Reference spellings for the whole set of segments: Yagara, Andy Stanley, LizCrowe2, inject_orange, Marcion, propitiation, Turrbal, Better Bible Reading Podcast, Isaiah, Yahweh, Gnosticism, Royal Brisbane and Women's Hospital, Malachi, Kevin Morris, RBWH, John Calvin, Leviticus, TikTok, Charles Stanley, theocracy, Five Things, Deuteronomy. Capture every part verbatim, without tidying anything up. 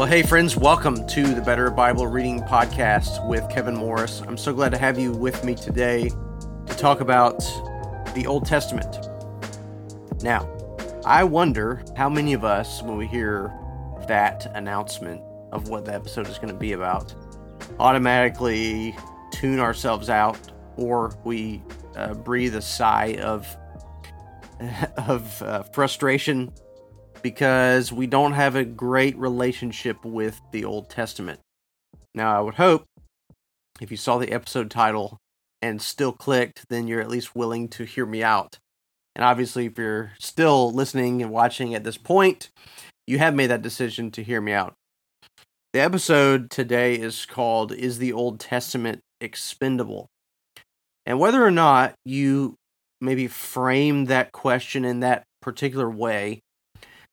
Well, hey, friends, welcome to the Better Bible Reading Podcast with Kevin Morris. I'm so glad to have you with me today to talk about the Old Testament. Now, I wonder how many of us, when we hear that announcement of what the episode is going to be about, automatically tune ourselves out, or we uh, breathe a sigh of, of uh, frustration because we don't have a great relationship with the Old Testament. Now, I would hope if you saw the episode title and still clicked, then you're at least willing to hear me out. And obviously, if you're still listening and watching at this point, you have made that decision to hear me out. The episode today is called, Is the Old Testament Expendable? And whether or not you maybe frame that question in that particular way,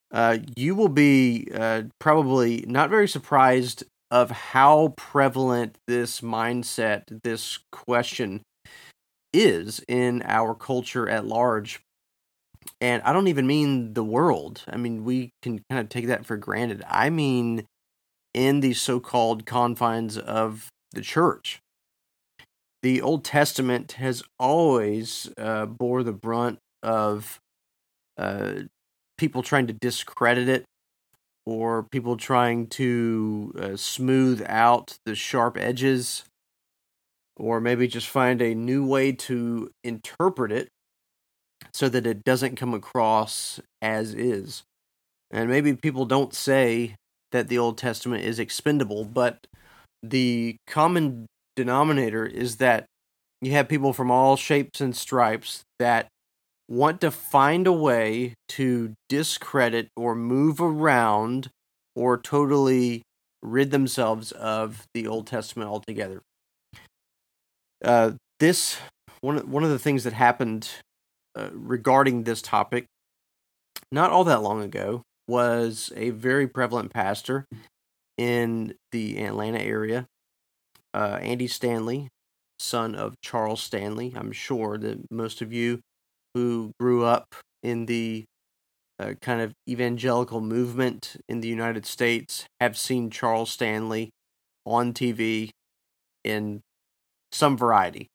Uh, you will be uh, probably not very surprised of how prevalent this mindset, this question is in our culture at large. And I don't even mean the world. I mean, we can kind of take that for granted. I mean, in the so-called confines of the church. The Old Testament has always uh, bore the brunt of uh people trying to discredit it, or people trying to uh, smooth out the sharp edges, or maybe just find a new way to interpret it so that it doesn't come across as is. And maybe people don't say that the Old Testament is expendable, but the common denominator is that you have people from all shapes and stripes that want to find a way to discredit or move around or totally rid themselves of the Old Testament altogether. Uh, this one, one of the things that happened uh, regarding this topic not all that long ago was a very prevalent pastor in the Atlanta area, uh, Andy Stanley, son of Charles Stanley. I'm sure that most of you who grew up in the uh, kind of evangelical movement in the United States have seen Charles Stanley on T V in some variety.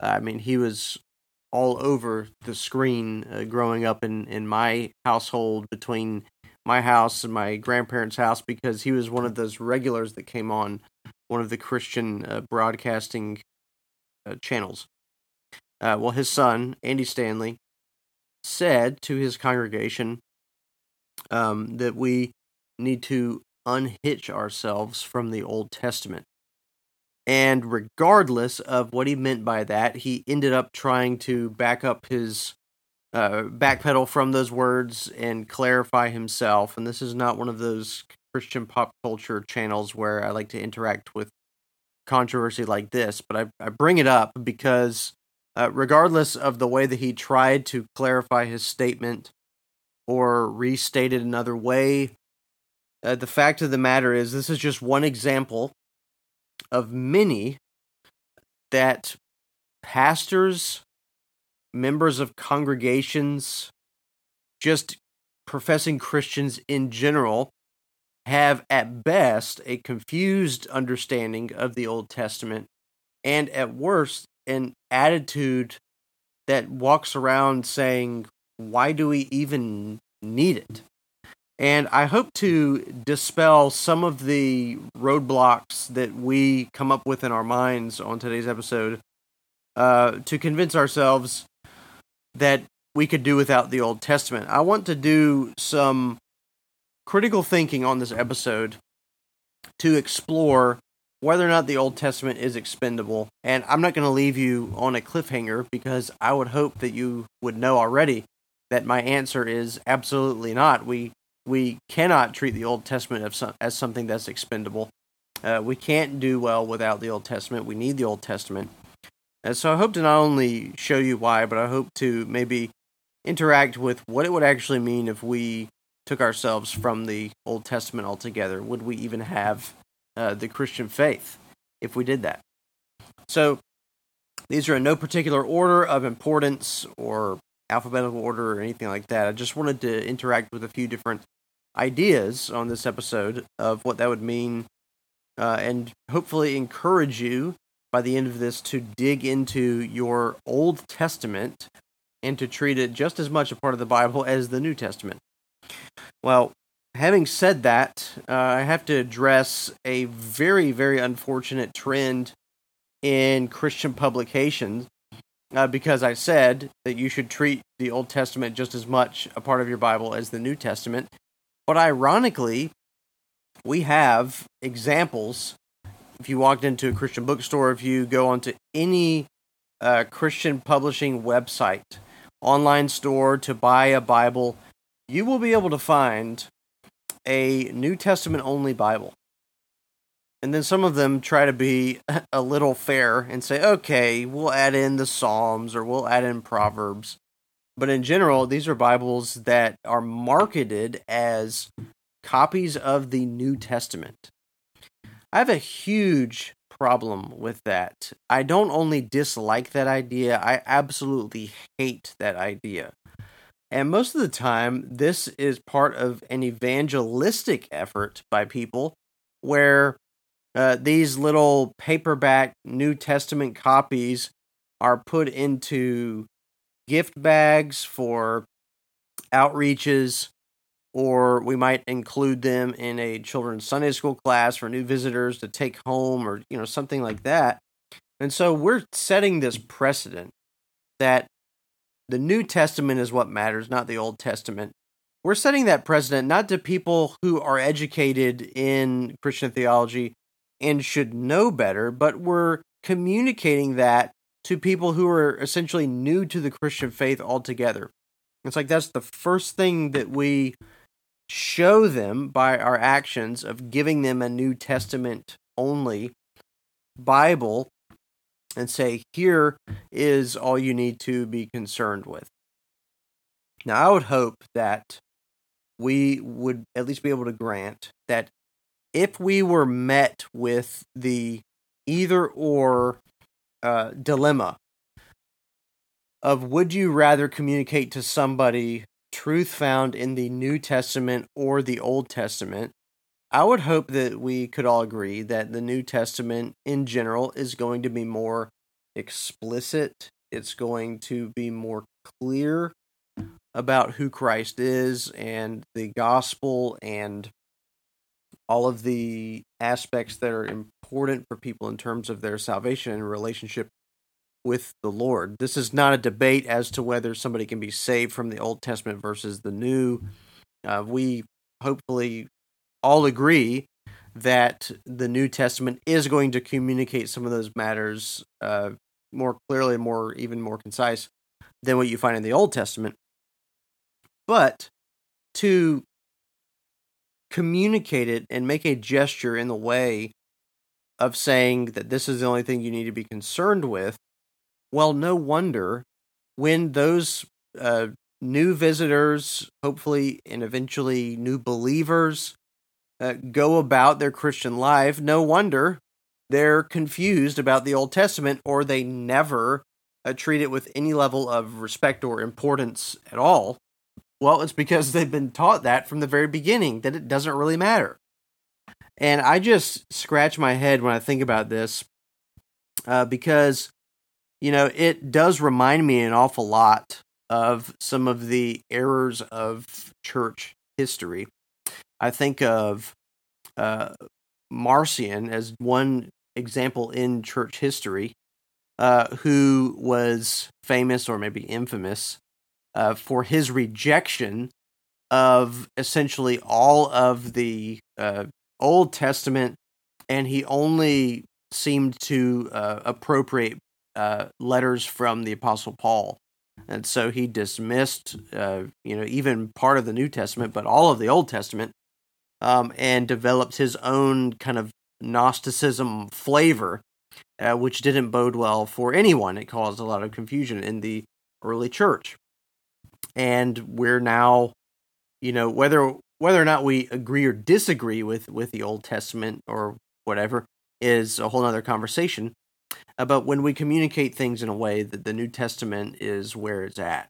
Uh, I mean, he was all over the screen uh, growing up in, in my household, between my house and my grandparents' house, because he was one of those regulars that came on one of the Christian uh, broadcasting uh, channels. Uh, well, his son, Andy Stanley, said to his congregation um, that we need to unhitch ourselves from the Old Testament. And regardless of what he meant by that, he ended up trying to back up his uh, backpedal from those words and clarify himself. And this is not one of those Christian pop culture channels where I like to interact with controversy like this, but I, I bring it up because Uh, regardless of the way that he tried to clarify his statement or restate it another way, uh, the fact of the matter is this is just one example of many that pastors, members of congregations, just professing Christians in general, have at best a confused understanding of the Old Testament, and at worst, an attitude that walks around saying, why do we even need it? And I hope to dispel some of the roadblocks that we come up with in our minds on today's episode uh, to convince ourselves that we could do without the Old Testament. I want to do some critical thinking on this episode to explore whether or not the Old Testament is expendable. And I'm not going to leave you on a cliffhanger, because I would hope that you would know already that my answer is absolutely not. We we cannot treat the Old Testament as, some, as something that's expendable. Uh, we can't do well without the Old Testament. We need the Old Testament. And so I hope to not only show you why, but I hope to maybe interact with what it would actually mean if we took ourselves from the Old Testament altogether. Would we even have Uh, the Christian faith if we did that? So these are in no particular order of importance or alphabetical order or anything like that. I just wanted to interact with a few different ideas on this episode of what that would mean, uh, and hopefully encourage you by the end of this to dig into your Old Testament and to treat it just as much a part of the Bible as the New Testament. Well, having said that, uh, I have to address a very, very unfortunate trend in Christian publications, uh, because I said that you should treat the Old Testament just as much a part of your Bible as the New Testament. But ironically, we have examples. If you walked into a Christian bookstore, if you go onto any uh, Christian publishing website, online store to buy a Bible, you will be able to find a New Testament-only Bible. And then some of them try to be a little fair and say, okay, we'll add in the Psalms or we'll add in Proverbs. But in general, these are Bibles that are marketed as copies of the New Testament. I have a huge problem with that. I don't only dislike that idea, I absolutely hate that idea. And most of the time, this is part of an evangelistic effort by people where Uh, these little paperback New Testament copies are put into gift bags for outreaches, or we might include them in a children's Sunday school class for new visitors to take home, or you know, something like that. And so we're setting this precedent that the New Testament is what matters, not the Old Testament. We're setting that precedent not to people who are educated in Christian theology and should know better, but we're communicating that to people who are essentially new to the Christian faith altogether. It's like that's the first thing that we show them by our actions of giving them a New Testament-only Bible and say, here is all you need to be concerned with. Now, I would hope that we would at least be able to grant that if we were met with the either-or uh, dilemma of would you rather communicate to somebody truth found in the New Testament or the Old Testament, I would hope that we could all agree that the New Testament in general is going to be more explicit. It's going to be more clear about who Christ is and the gospel and all of the aspects that are important for people in terms of their salvation and relationship with the Lord. This is not a debate as to whether somebody can be saved from the Old Testament versus the New. Uh, we hopefully all agree that the New Testament is going to communicate some of those matters uh, more clearly, more even more concise than what you find in the Old Testament. But to communicate it and make a gesture in the way of saying that this is the only thing you need to be concerned with, well, no wonder when those uh, new visitors, hopefully and eventually new believers, uh, go about their Christian life, no wonder they're confused about the Old Testament, or they never uh, treat it with any level of respect or importance at all. Well, it's because they've been taught that from the very beginning, that it doesn't really matter. And I just scratch my head when I think about this, uh, because, you know, it does remind me an awful lot of some of the errors of church history. I think of uh, Marcion as one example in church history, uh, who was famous or maybe infamous Uh, for his rejection of essentially all of the uh, Old Testament, and he only seemed to uh, appropriate uh, letters from the Apostle Paul. And so he dismissed, uh, you know, even part of the New Testament, but all of the Old Testament, um, and developed his own kind of Gnosticism flavor, uh, which didn't bode well for anyone. It caused a lot of confusion in the early church. And we're now, you know, whether whether or not we agree or disagree with, with the Old Testament or whatever is a whole other conversation. Uh, but when we communicate things in a way that the New Testament is where it's at,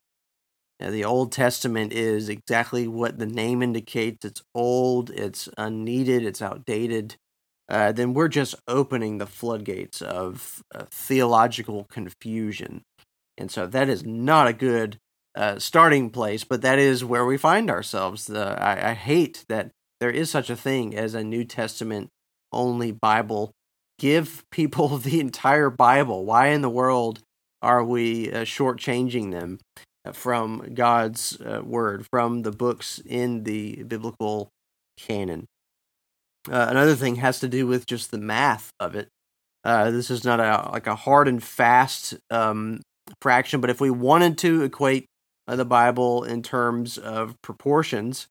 Now, the Old Testament is exactly what the name indicates. It's old, it's unneeded, it's outdated. Uh, then we're just opening the floodgates of uh, theological confusion. And so that is not a good uh, starting place, but that is where we find ourselves. The, I, I hate that there is such a thing as a New Testament-only Bible. Give people the entire Bible. Why in the world are we uh, shortchanging them from God's uh, Word, from the books in the biblical canon? Uh, another thing has to do with just the math of it. Uh, this is not a like a hard and fast um, fraction, but if we wanted to equate uh, the Bible in terms of proportions,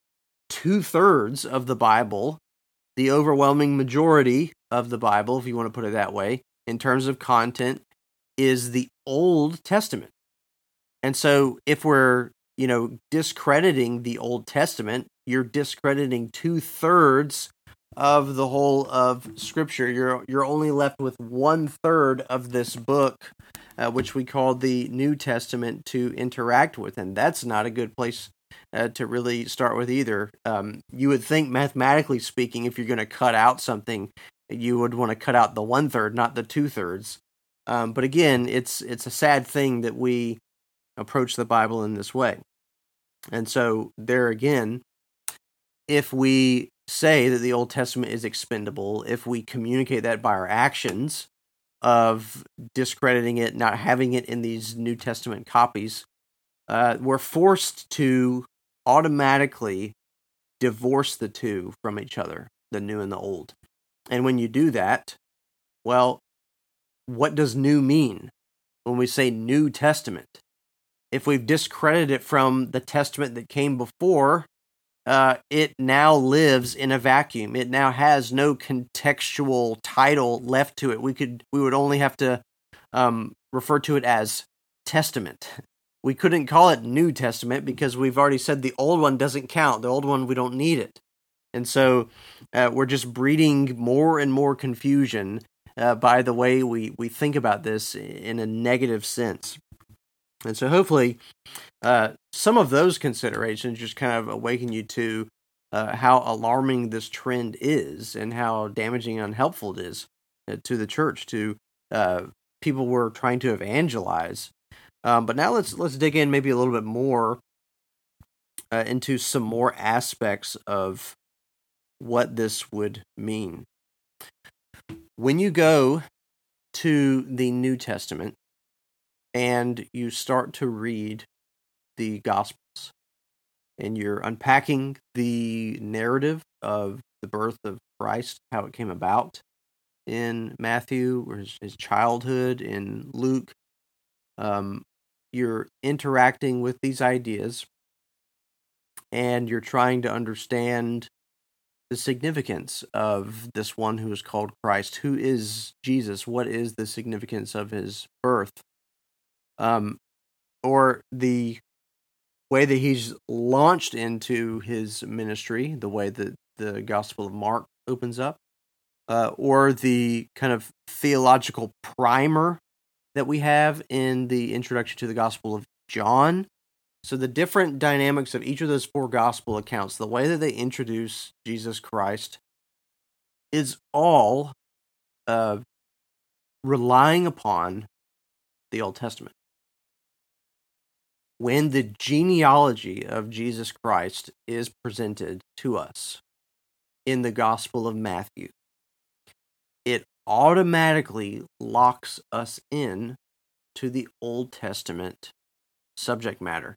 two-thirds of the Bible, the overwhelming majority of the Bible, if you want to put it that way, in terms of content, is the Old Testament. And so if we're, you know, discrediting the Old Testament, you're discrediting two-thirds of the whole of Scripture. You're you're only left with one third of this book, uh, which we call the New Testament, to interact with, and that's not a good place uh, to really start with either. Um, you would think, mathematically speaking, if you're going to cut out something, you would want to cut out the one third, not the two thirds. Um, but again, it's it's a sad thing that we approach the Bible in this way, and so there again, if we say that the Old Testament is expendable, if we communicate that by our actions of discrediting it, not having it in these New Testament copies, uh, we're forced to automatically divorce the two from each other, the new and the old. And when you do that, well, what does new mean when we say New Testament? If we've discredited it from the Testament that came before, Uh, it now lives in a vacuum. It now has no contextual title left to it. We could, we would only have to um, refer to it as Testament. We couldn't call it New Testament because we've already said the old one doesn't count. The old one, we don't need it. And so uh, we're just breeding more and more confusion uh, by the way we, we think about this in a negative sense. And so hopefully uh, some of those considerations just kind of awaken you to uh, how alarming this trend is and how damaging and unhelpful it is uh, to the church, to uh, people we're trying to evangelize. Um, but now let's let's dig in maybe a little bit more uh, into some more aspects of what this would mean. When you go to the New Testament, and you start to read the Gospels, and you're unpacking the narrative of the birth of Christ, how it came about in Matthew, or his, his childhood in Luke. Um, you're interacting with these ideas, and you're trying to understand the significance of this one who is called Christ. Who is Jesus? What is the significance of his birth? Um, or the way that he's launched into his ministry, the way that the Gospel of Mark opens up, uh, or the kind of theological primer that we have in the introduction to the Gospel of John. So the different dynamics of each of those four Gospel accounts, the way that they introduce Jesus Christ, is all uh, relying upon the Old Testament. When the genealogy of Jesus Christ is presented to us in the Gospel of Matthew, it automatically locks us in to the Old Testament subject matter.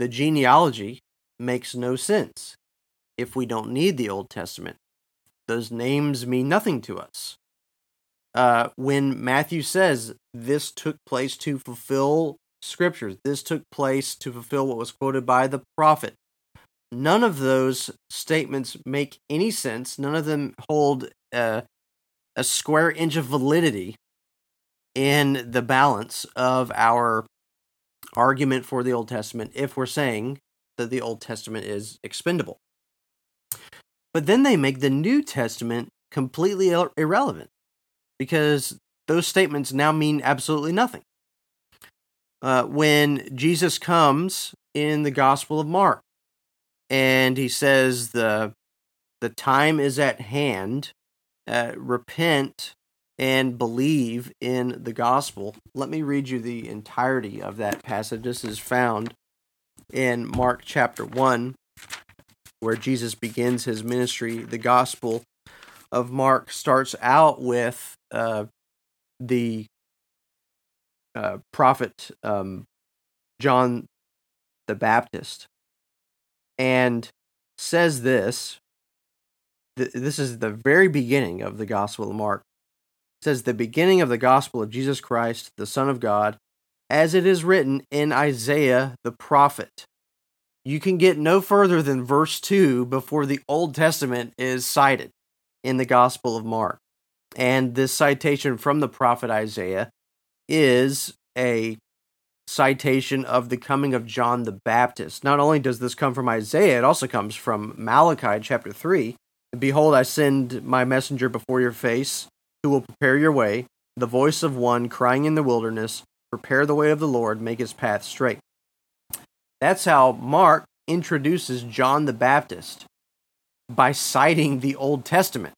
The genealogy makes no sense if we don't need the Old Testament. Those names mean nothing to us. Uh, when Matthew says this took place to fulfill Scriptures, this took place to fulfill what was quoted by the prophet, none of those statements make any sense. None of them hold uh, a square inch of validity in the balance of our argument for the Old Testament if we're saying that the Old Testament is expendable. But then they make the New Testament completely ir- irrelevant because those statements now mean absolutely nothing. uh, when Jesus comes in the Gospel of Mark, and he says the the time is at hand. Uh, repent and believe in the gospel. Let me read you the entirety of that passage. This is found in Mark chapter one, where Jesus begins his ministry. The Gospel of Mark starts out with uh, the uh, prophet um, John the Baptist, and says this. This is the very beginning of the Gospel of Mark. It says, the beginning of the Gospel of Jesus Christ, the Son of God, as it is written in Isaiah the prophet. You can get no further than verse two before the Old Testament is cited in the Gospel of Mark. And this citation from the prophet Isaiah is a citation of the coming of John the Baptist. Not only does this come from Isaiah, it also comes from Malachi chapter three. Behold, I send my messenger before your face, who will prepare your way, the voice of one crying in the wilderness, prepare the way of the Lord, make his path straight. That's how Mark introduces John the Baptist, by citing the Old Testament.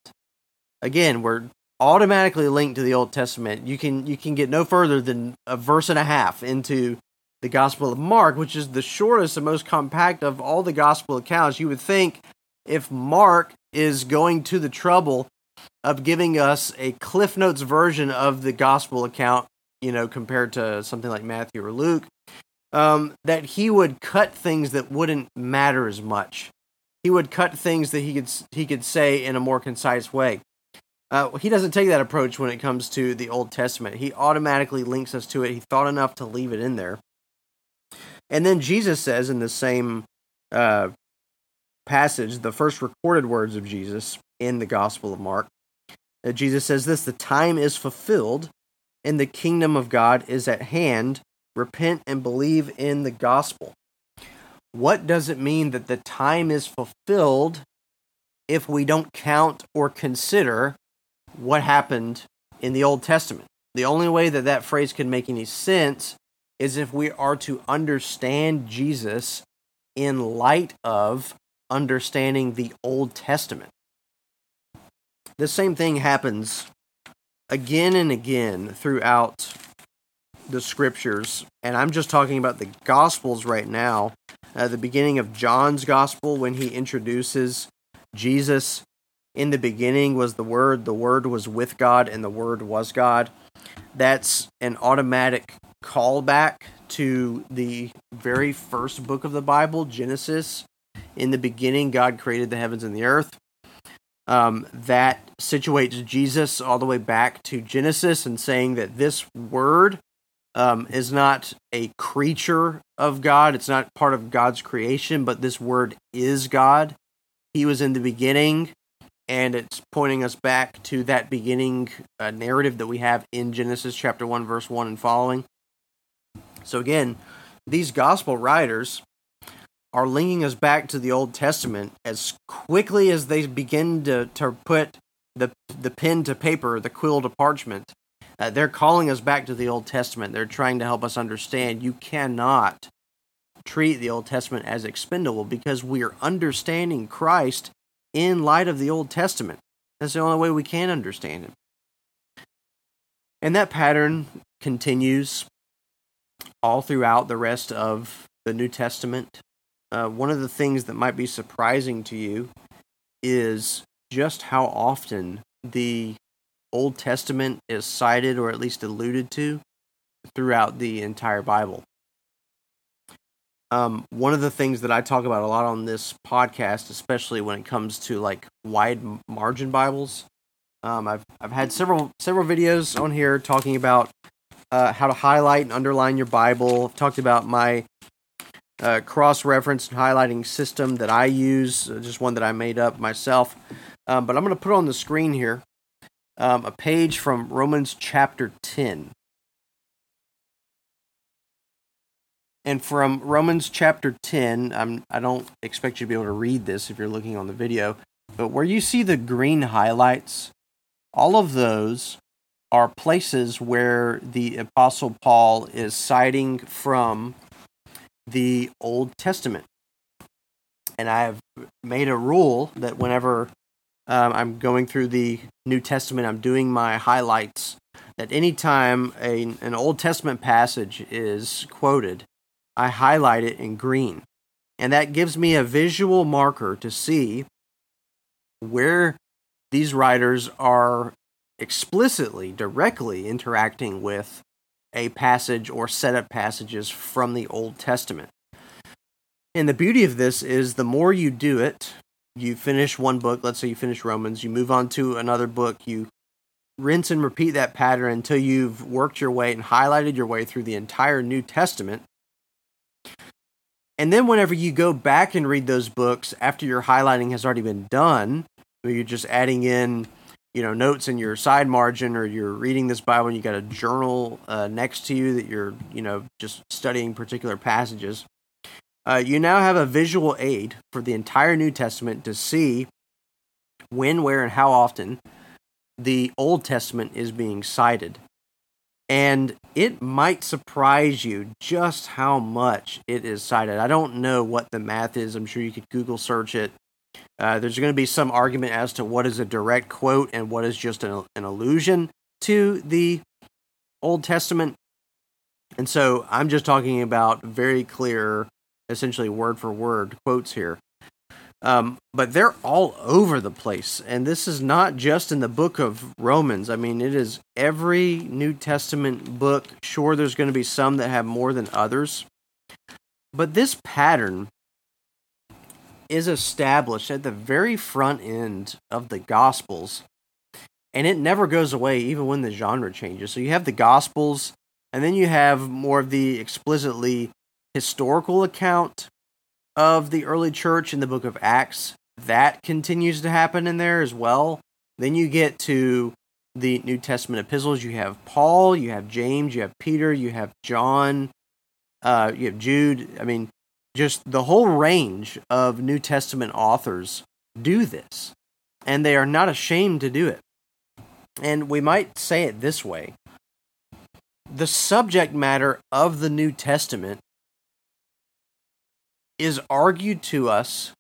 Again, we're automatically linked to the Old Testament. You can you can get no further than a verse and a half into the Gospel of Mark, which is the shortest and most compact of all the Gospel accounts. You would think if Mark is going to the trouble of giving us a Cliff Notes version of the gospel account, you know, compared to something like Matthew or Luke, um, that he would cut things that wouldn't matter as much. He would cut things that he could he could say in a more concise way. Uh, he doesn't take that approach when it comes to the Old Testament. He automatically links us to it. He thought enough to leave it in there. And then Jesus says in the same uh, passage, the first recorded words of Jesus in the Gospel of Mark, that Jesus says this, the time is fulfilled and the kingdom of God is at hand. Repent and believe in the gospel. What does it mean that the time is fulfilled if we don't count or consider what happened in the Old Testament? The only way that that phrase can make any sense is if we are to understand Jesus in light of understanding the Old Testament. The same thing happens again and again throughout the scriptures, and I'm just talking about the Gospels right now. Uh, the beginning of John's Gospel, when he introduces Jesus, in the beginning was the Word, the Word was with God, and the Word was God. That's an automatic callback to the very first book of the Bible, Genesis. In the beginning, God created the heavens and the earth. Um, that situates Jesus all the way back to Genesis and saying that this word um, is not a creature of God. It's not part of God's creation, but this word is God. He was in the beginning, and it's pointing us back to that beginning uh, narrative that we have in Genesis chapter one, verse one and following. So again, these gospel writers are linking us back to the Old Testament as quickly as they begin to, to put the the pen to paper, the quill to parchment. Uh, they're calling us back to the Old Testament. They're trying to help us understand you cannot treat the Old Testament as expendable because we are understanding Christ in light of the Old Testament. That's the only way we can understand Him. And that pattern continues all throughout the rest of the New Testament. Uh, one of the things that might be surprising to you is just how often the Old Testament is cited or at least alluded to throughout the entire Bible. Um, one of the things that I talk about a lot on this podcast, especially when it comes to like wide margin Bibles, um, I've I've had several several videos on here talking about uh, how to highlight and underline your Bible. I've talked about my Uh, cross-reference and highlighting system that I use, uh, just one that I made up myself. Um, but I'm going to put on the screen here um, a page from Romans chapter ten. And from Romans chapter ten, I'm, I don't expect you to be able to read this if you're looking on the video, but where you see the green highlights, all of those are places where the Apostle Paul is citing from the Old Testament. And I have made a rule that whenever um, I'm going through the New Testament, I'm doing my highlights, that any time a, an Old Testament passage is quoted, I highlight it in green. And that gives me a visual marker to see where these writers are explicitly, directly interacting with a passage or set of passages from the Old Testament. And the beauty of this is the more you do it, you finish one book, let's say you finish Romans, you move on to another book, you rinse and repeat that pattern until you've worked your way and highlighted your way through the entire New Testament. And then whenever you go back and read those books after your highlighting has already been done, you're just adding in, you know, notes in your side margin, or you're reading this Bible and you got a journal uh, next to you that you're, you know, just studying particular passages. Uh, you now have a visual aid for the entire New Testament to see when, where, and how often the Old Testament is being cited. And it might surprise you just how much it is cited. I don't know what the math is. I'm sure you could Google search it. Uh, there's going to be some argument as to what is a direct quote and what is just an, an allusion to the Old Testament. And so I'm just talking about very clear, essentially word-for-word quotes here. Um, but they're all over the place, and this is not just in the book of Romans. I mean, it is every New Testament book. Sure, there's going to be some that have more than others, but this pattern is established at the very front end of the Gospels, and it never goes away, even when the genre changes. So you have the Gospels, and then you have more of the explicitly historical account of the early church in the book of Acts. That continues to happen in there as well. Then you get to the New Testament epistles. You have Paul, you have James, you have Peter, you have John, uh, you have Jude. I mean, just the whole range of New Testament authors do this, and they are not ashamed to do it. And we might say it this way: the subject matter of the New Testament is argued to us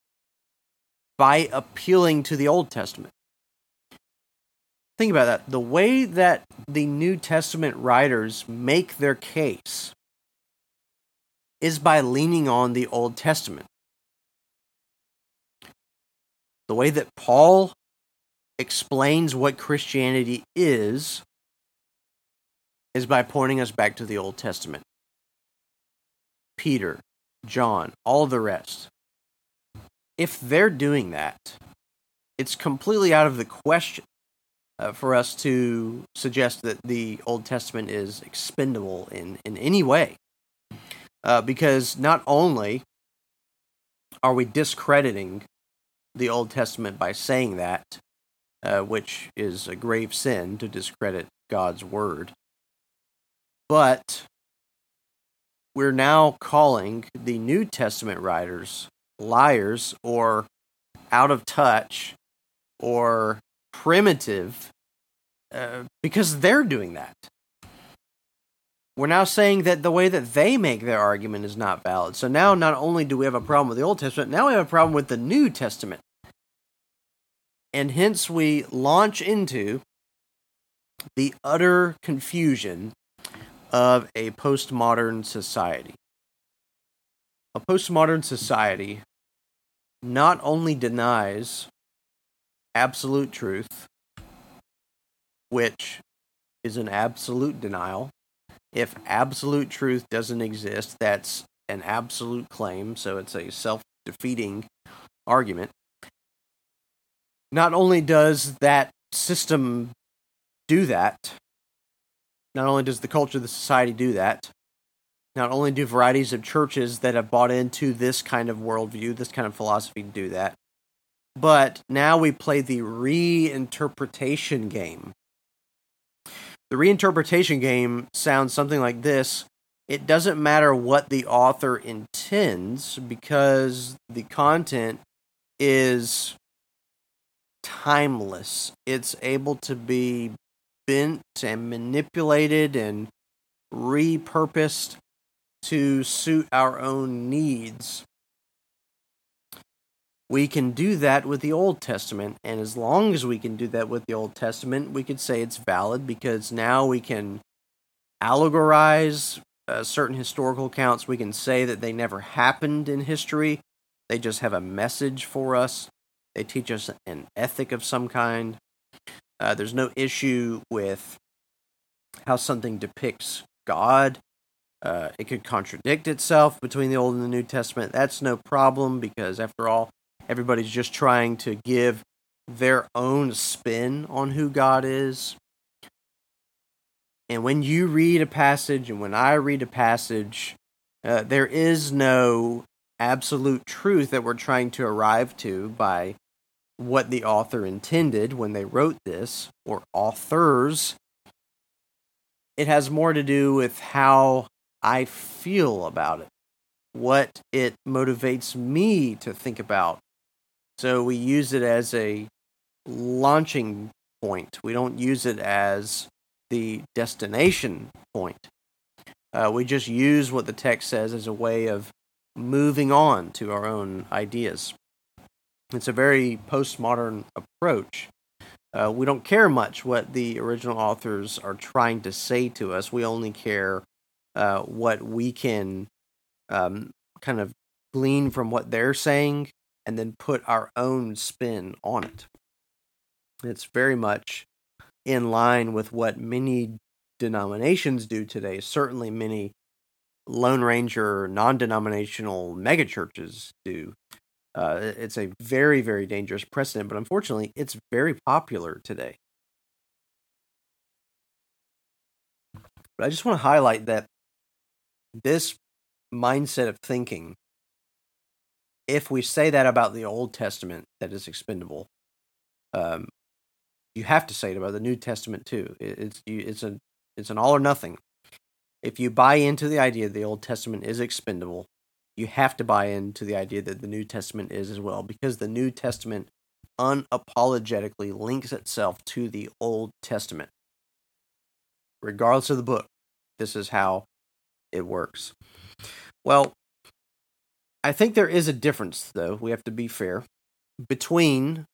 by appealing to the Old Testament. Think about that. The way that the New Testament writers make their case is by leaning on the Old Testament. The way that Paul explains what Christianity is, is by pointing us back to the Old Testament. Peter, John, all the rest. If they're doing that, it's completely out of the question uh, for us to suggest that the Old Testament is expendable in, in any way. Uh, because not only are we discrediting the Old Testament by saying that, uh, which is a grave sin to discredit God's Word, but we're now calling the New Testament writers liars or out of touch or primitive uh, because they're doing that. We're now saying that the way that they make their argument is not valid. So now not only do we have a problem with the Old Testament, now we have a problem with the New Testament. And hence we launch into the utter confusion of a postmodern society. A postmodern society not only denies absolute truth, which is an absolute denial. If absolute truth doesn't exist, that's an absolute claim, so it's a self-defeating argument. Not only does that system do that, not only does the culture of the society do that, not only do varieties of churches that have bought into this kind of worldview, this kind of philosophy do that, but now we play the reinterpretation game. The reinterpretation game sounds something like this. It doesn't matter what the author intends because the content is timeless. It's able to be bent and manipulated and repurposed to suit our own needs. We can do that with the Old Testament, and as long as we can do that with the Old Testament, we could say it's valid because now we can allegorize uh, certain historical accounts. We can say that they never happened in history. They just have a message for us. They teach us an ethic of some kind. Uh, there's no issue with how something depicts God. Uh, it could contradict itself between the Old and the New Testament. That's no problem because, after all, everybody's just trying to give their own spin on who God is. And when you read a passage and when I read a passage, uh, there is no absolute truth that we're trying to arrive to by what the author intended when they wrote this, or authors. It has more to do with how I feel about it, what it motivates me to think about. So we use it as a launching point. We don't use it as the destination point. Uh, we just use what the text says as a way of moving on to our own ideas. It's a very postmodern approach. Uh, we don't care much what the original authors are trying to say to us. We only care uh, what we can um, kind of glean from what they're saying, and then put our own spin on it. It's very much in line with what many denominations do today. Certainly many Lone Ranger, non-denominational megachurches do. Uh, it's a very, very dangerous precedent, but unfortunately, it's very popular today. But I just want to highlight that this mindset of thinking, if we say that about the Old Testament, that is expendable, um, you have to say it about the New Testament too. It, it's you, it's a it's an all or nothing. If you buy into the idea that the Old Testament is expendable, you have to buy into the idea that the New Testament is as well, because the New Testament unapologetically links itself to the Old Testament, regardless of the book. This is how it works. Well, I think there is a difference, though, we have to be fair, between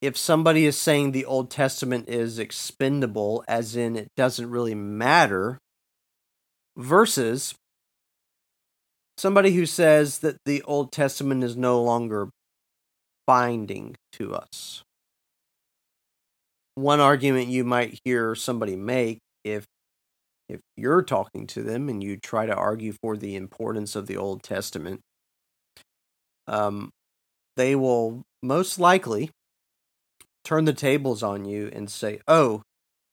if somebody is saying the Old Testament is expendable, as in it doesn't really matter, versus somebody who says that the Old Testament is no longer binding to us. One argument you might hear somebody make if if you're talking to them and you try to argue for the importance of the Old Testament, Um, they will most likely turn the tables on you and say, oh,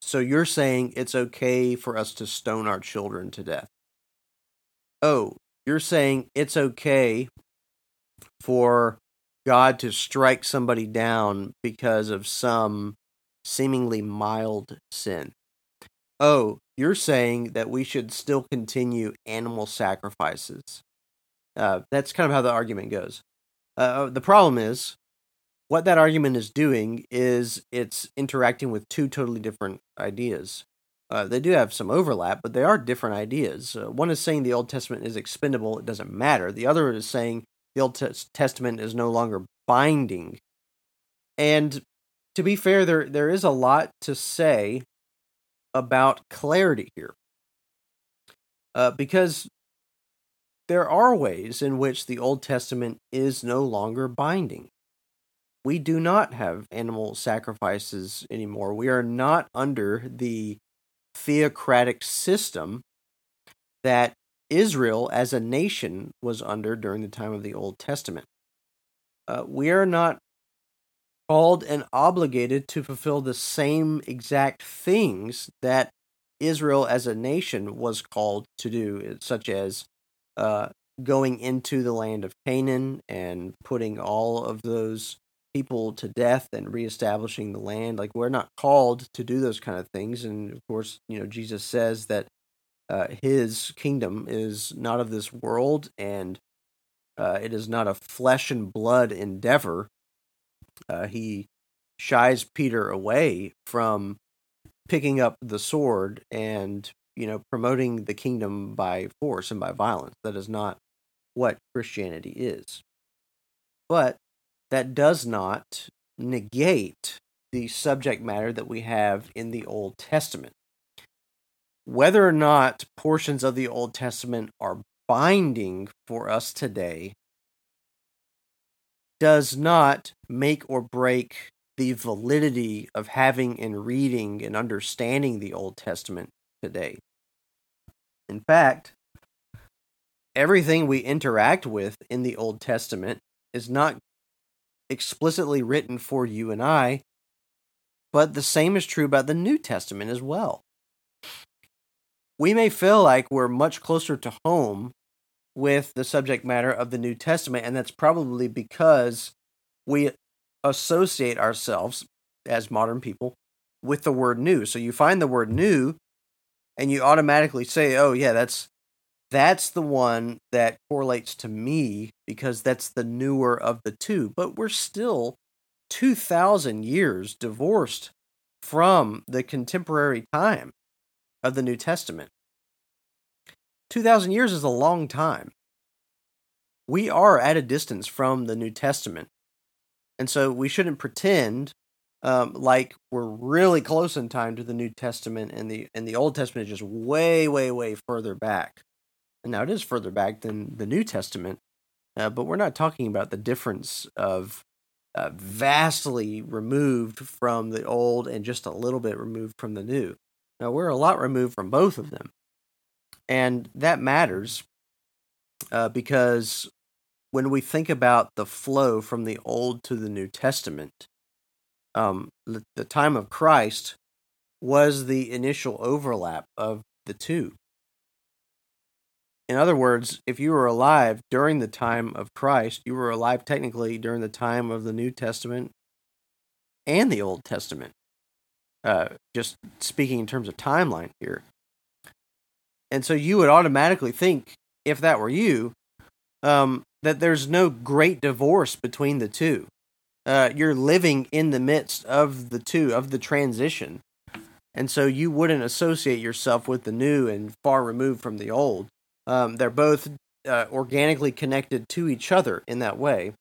so you're saying it's okay for us to stone our children to death. Oh, you're saying it's okay for God to strike somebody down because of some seemingly mild sin. Oh, you're saying that we should still continue animal sacrifices. Uh, that's kind of how the argument goes. Uh, the problem is, what that argument is doing is it's interacting with two totally different ideas. Uh, they do have some overlap, but they are different ideas. Uh, one is saying the Old Testament is expendable, it doesn't matter. The other is saying the Old T- Testament is no longer binding. And to be fair, there there is a lot to say about clarity here. Uh, because... There are ways in which the Old Testament is no longer binding. We do not have animal sacrifices anymore. We are not under the theocratic system that Israel as a nation was under during the time of the Old Testament. Uh, we are not called and obligated to fulfill the same exact things that Israel as a nation was called to do, such as Uh, going into the land of Canaan and putting all of those people to death and reestablishing the land. Like, we're not called to do those kind of things. And of course, you know, Jesus says that uh, his kingdom is not of this world, and uh, it is not a flesh and blood endeavor. Uh, he shies Peter away from picking up the sword and, you know, promoting the kingdom by force and by violence. That is not what Christianity is. But that does not negate the subject matter that we have in the Old Testament. Whether or not portions of the Old Testament are binding for us today does not make or break the validity of having and reading and understanding the Old Testament today. In fact, everything we interact with in the Old Testament is not explicitly written for you and I, but the same is true about the New Testament as well. We may feel like we're much closer to home with the subject matter of the New Testament, and that's probably because we associate ourselves, as modern people, with the word new. So you find the word new, and you automatically say, oh yeah, that's that's the one that correlates to me because that's the newer of the two. But we're still two thousand years divorced from the contemporary time of the New Testament. two thousand years is a long time. We are at a distance from the New Testament. And so we shouldn't pretend um, like we're really close in time to the New Testament, and the and the Old Testament is just way, way, way further back. And now it is further back than the New Testament, uh, but we're not talking about the difference of uh, vastly removed from the Old and just a little bit removed from the New. Now, we're a lot removed from both of them. And that matters uh, because when we think about the flow from the Old to the New Testament, um, the, the time of Christ was the initial overlap of the two. In other words, if you were alive during the time of Christ, you were alive technically during the time of the New Testament and the Old Testament. Uh, just speaking in terms of timeline here. And so you would automatically think, if that were you, um, that there's no great divorce between the two. Uh, you're living in the midst of the two, of the transition. And so you wouldn't associate yourself with the new and far removed from the old. Um, they're both uh, organically connected to each other in that way.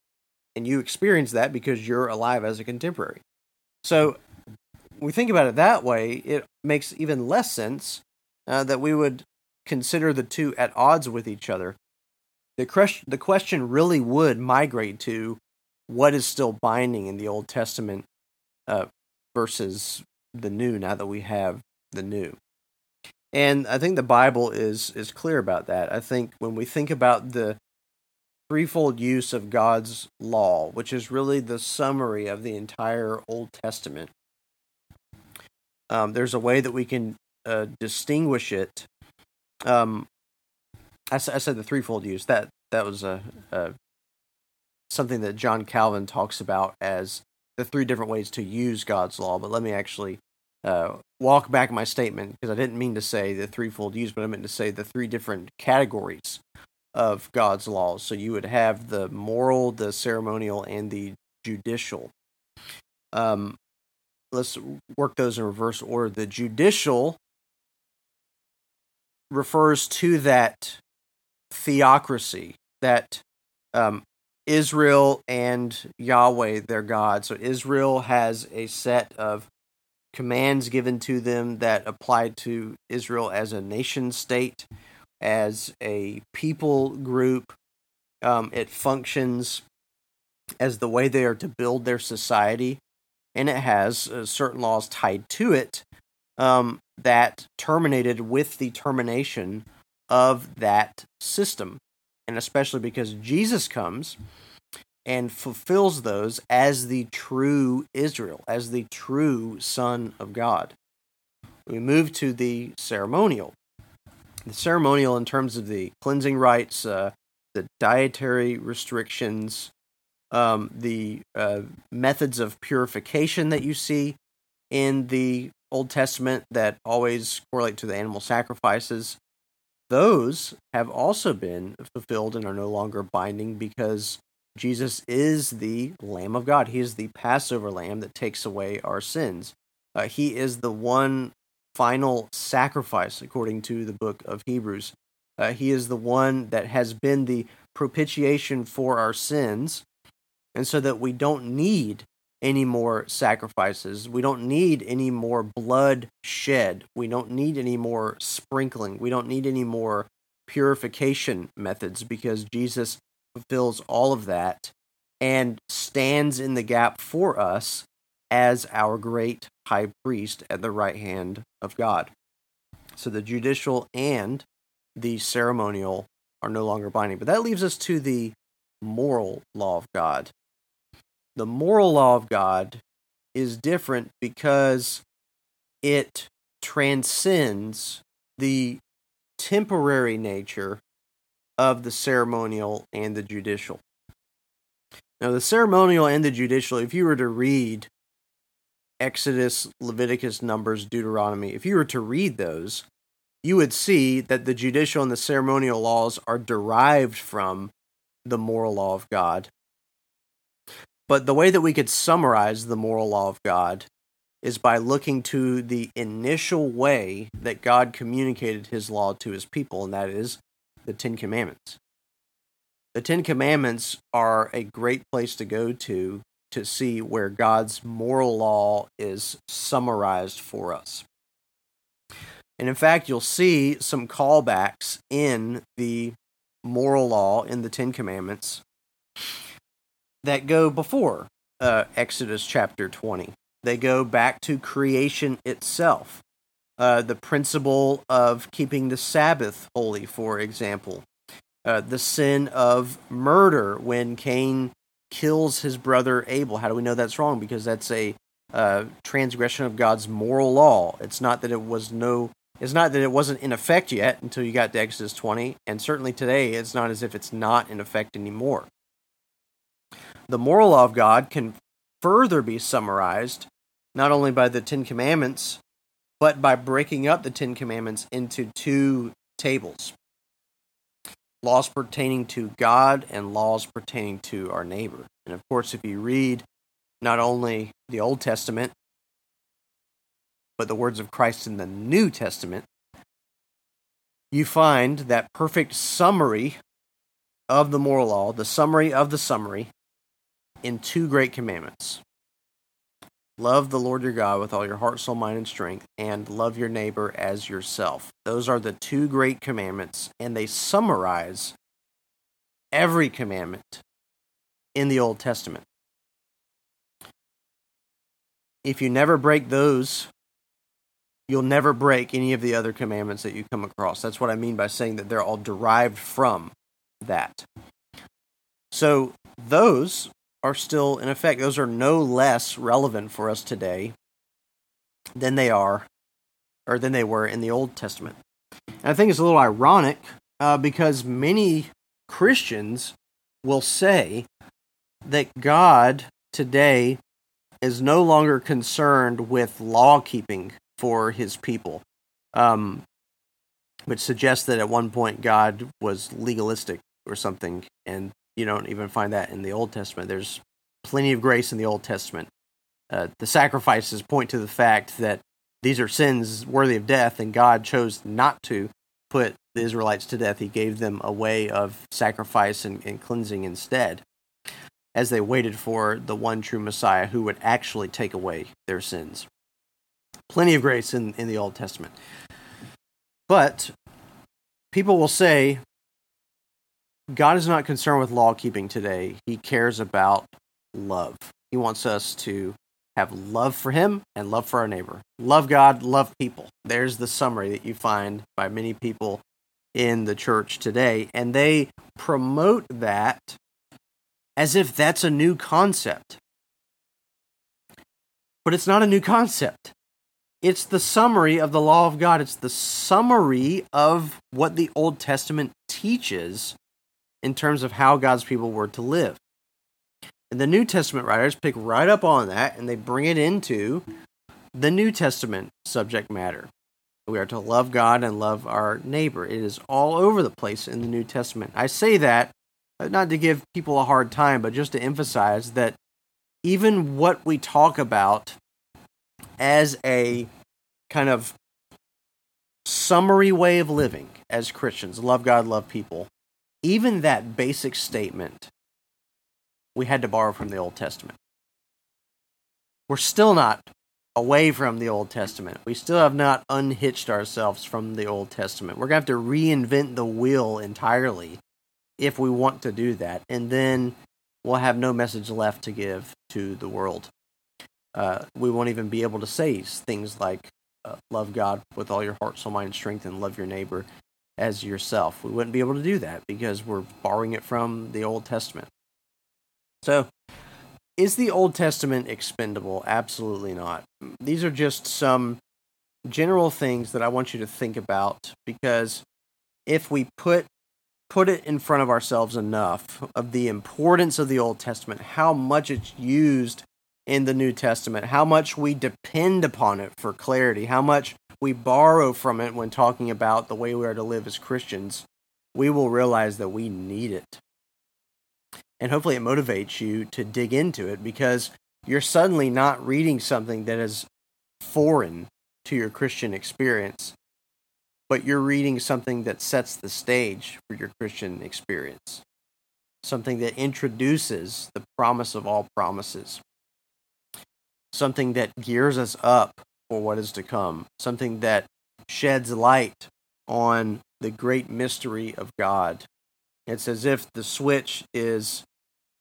And you experience that because you're alive as a contemporary. So we think about it that way, it makes even less sense uh, that we would consider the two at odds with each other. The, crush, the question really would migrate to what is still binding in the Old Testament uh, versus the New, now that we have the New. And I think the Bible is is clear about that. I think when we think about the threefold use of God's law, which is really the summary of the entire Old Testament, um, there's a way that we can uh, distinguish it. Um, I, I said the threefold use. That that was a, a something that John Calvin talks about as the three different ways to use God's law. But let me actually uh, walk back my statement, because I didn't mean to say the threefold use, but I meant to say the three different categories of God's laws. So you would have the moral, the ceremonial, and the judicial. Um, let's work those in reverse order. The judicial refers to that theocracy, that um, Israel and Yahweh, their God. So Israel has a set of commands given to them that apply to Israel as a nation state, as a people group. Um, it functions as the way they are to build their society, and it has uh, certain laws tied to it um, that terminated with the termination of that system. And especially because Jesus comes and fulfills those as the true Israel, as the true Son of God. We move to the ceremonial. The ceremonial in terms of the cleansing rites, uh, the dietary restrictions, um, the uh, methods of purification that you see in the Old Testament that always correlate to the animal sacrifices, those have also been fulfilled and are no longer binding because Jesus is the Lamb of God. He is the Passover Lamb that takes away our sins. Uh, he is the one final sacrifice, according to the book of Hebrews. Uh, he is the one that has been the propitiation for our sins, and so that we don't need any more sacrifices. We don't need any more blood shed. We don't need any more sprinkling. We don't need any more purification methods, because Jesus fulfills all of that and stands in the gap for us as our great high priest at the right hand of God. So the judicial and the ceremonial are no longer binding. But that leaves us to the moral law of God. The moral law of God is different because it transcends the temporary nature of the ceremonial and the judicial. Now, the ceremonial and the judicial, if you were to read Exodus, Leviticus, Numbers, Deuteronomy, if you were to read those, you would see that the judicial and the ceremonial laws are derived from the moral law of God. But the way that we could summarize the moral law of God is by looking to the initial way that God communicated his law to his people, and that is the Ten Commandments. The Ten Commandments are a great place to go to to see where God's moral law is summarized for us. And in fact, you'll see some callbacks in the moral law, in the Ten Commandments, that go before uh, Exodus chapter twenty. They go back to creation itself. Uh, the principle of keeping the Sabbath holy, for example. Uh, the sin of murder when Cain kills his brother Abel. How do we know that's wrong? Because that's a uh, transgression of God's moral law. It's not that it was no. It's not that it wasn't in effect yet until you got to Exodus twenty, and certainly today it's not as if it's not in effect anymore. The moral law of God can further be summarized not only by the Ten Commandments, but by breaking up the Ten Commandments into two tables. Laws pertaining to God and laws pertaining to our neighbor. And of course, if you read not only the Old Testament, but the words of Christ in the New Testament, you find that perfect summary of the moral law, the summary of the summary, in two great commandments. Love the Lord your God with all your heart, soul, mind, and strength, and love your neighbor as yourself. Those are the two great commandments, and they summarize every commandment in the Old Testament. If you never break those, you'll never break any of the other commandments that you come across. That's what I mean by saying that they're all derived from that. So those are still in effect. Those are no less relevant for us today than they are, or than they were in the Old Testament. And I think it's a little ironic uh, because many Christians will say that God today is no longer concerned with law keeping for his people, um, which suggests that at one point God was legalistic or something, and you don't even find that in the Old Testament. There's plenty of grace in the Old Testament. Uh, the sacrifices point to the fact that these are sins worthy of death, and God chose not to put the Israelites to death. He gave them a way of sacrifice and, and cleansing instead, as they waited for the one true Messiah who would actually take away their sins. Plenty of grace in, in the Old Testament. But people will say, God is not concerned with law-keeping today. He cares about love. He wants us to have love for him and love for our neighbor. Love God, love people. There's the summary that you find by many people in the church today, and they promote that as if that's a new concept. But it's not a new concept. It's the summary of the law of God. It's the summary of what the Old Testament teaches in terms of how God's people were to live. And the New Testament writers pick right up on that, and they bring it into the New Testament subject matter. We are to love God and love our neighbor. It is all over the place in the New Testament. I say that not to give people a hard time, but just to emphasize that even what we talk about as a kind of summary way of living as Christians, love God, love people, even that basic statement, we had to borrow from the Old Testament. We're still not away from the Old Testament. We still have not unhitched ourselves from the Old Testament. We're going to have to reinvent the wheel entirely if we want to do that, and then we'll have no message left to give to the world. Uh, we won't even be able to say things like, uh, love God with all your heart, soul, mind, and strength, and love your neighbor as yourself. We wouldn't be able to do that because we're borrowing it from the Old Testament. So, is the Old Testament expendable? Absolutely not. These are just some general things that I want you to think about, because if we put put it in front of ourselves enough of the importance of the Old Testament, how much it's used in the New Testament, how much we depend upon it for clarity, how much we borrow from it when talking about the way we are to live as Christians, we will realize that we need it. And hopefully it motivates you to dig into it, because you're suddenly not reading something that is foreign to your Christian experience, but you're reading something that sets the stage for your Christian experience, something that introduces the promise of all promises, something that gears us up for what is to come, something that sheds light on the great mystery of God. It's as if the switch is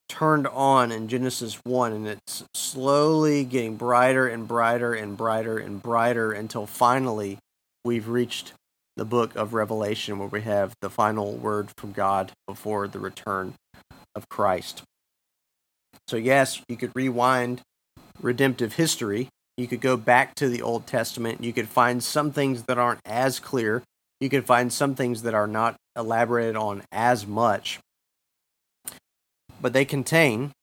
turned on in Genesis one, and it's slowly getting brighter and brighter and brighter and brighter until finally we've reached the book of Revelation, where we have the final word from God before the return of Christ. So yes, you could rewind redemptive history. You could go back to the Old Testament. You could find some things that aren't as clear. You could find some things that are not elaborated on as much, but they contain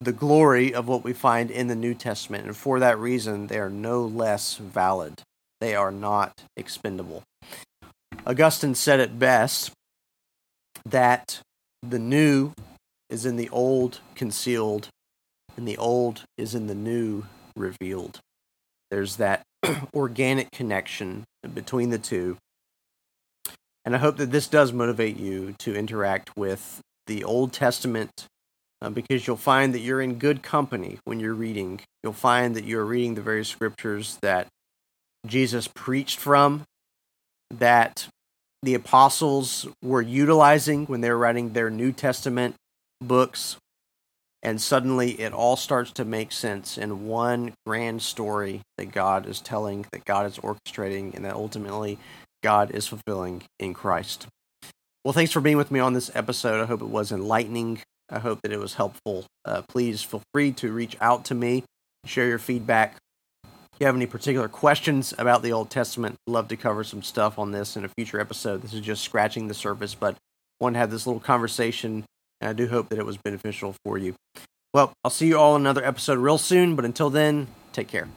the glory of what we find in the New Testament, and for that reason, they are no less valid. They are not expendable. Augustine said it best, that the new is in the old concealed, and the old is in the new revealed. There's that organic connection between the two. And I hope that this does motivate you to interact with the Old Testament, uh, because you'll find that you're in good company when you're reading. You'll find that you're reading the very scriptures that Jesus preached from, that the apostles were utilizing when they were writing their New Testament books, and suddenly it all starts to make sense in one grand story that God is telling, that God is orchestrating, and that ultimately God is fulfilling in Christ. Well, thanks for being with me on this episode. I hope it was enlightening. I hope that it was helpful. Uh, please feel free to reach out to me, share your feedback. If you have any particular questions about the Old Testament, I'd love to cover some stuff on this in a future episode. This is just scratching the surface, but I want to have this little conversation, and I do hope that it was beneficial for you. Well, I'll see you all in another episode real soon, but until then, take care.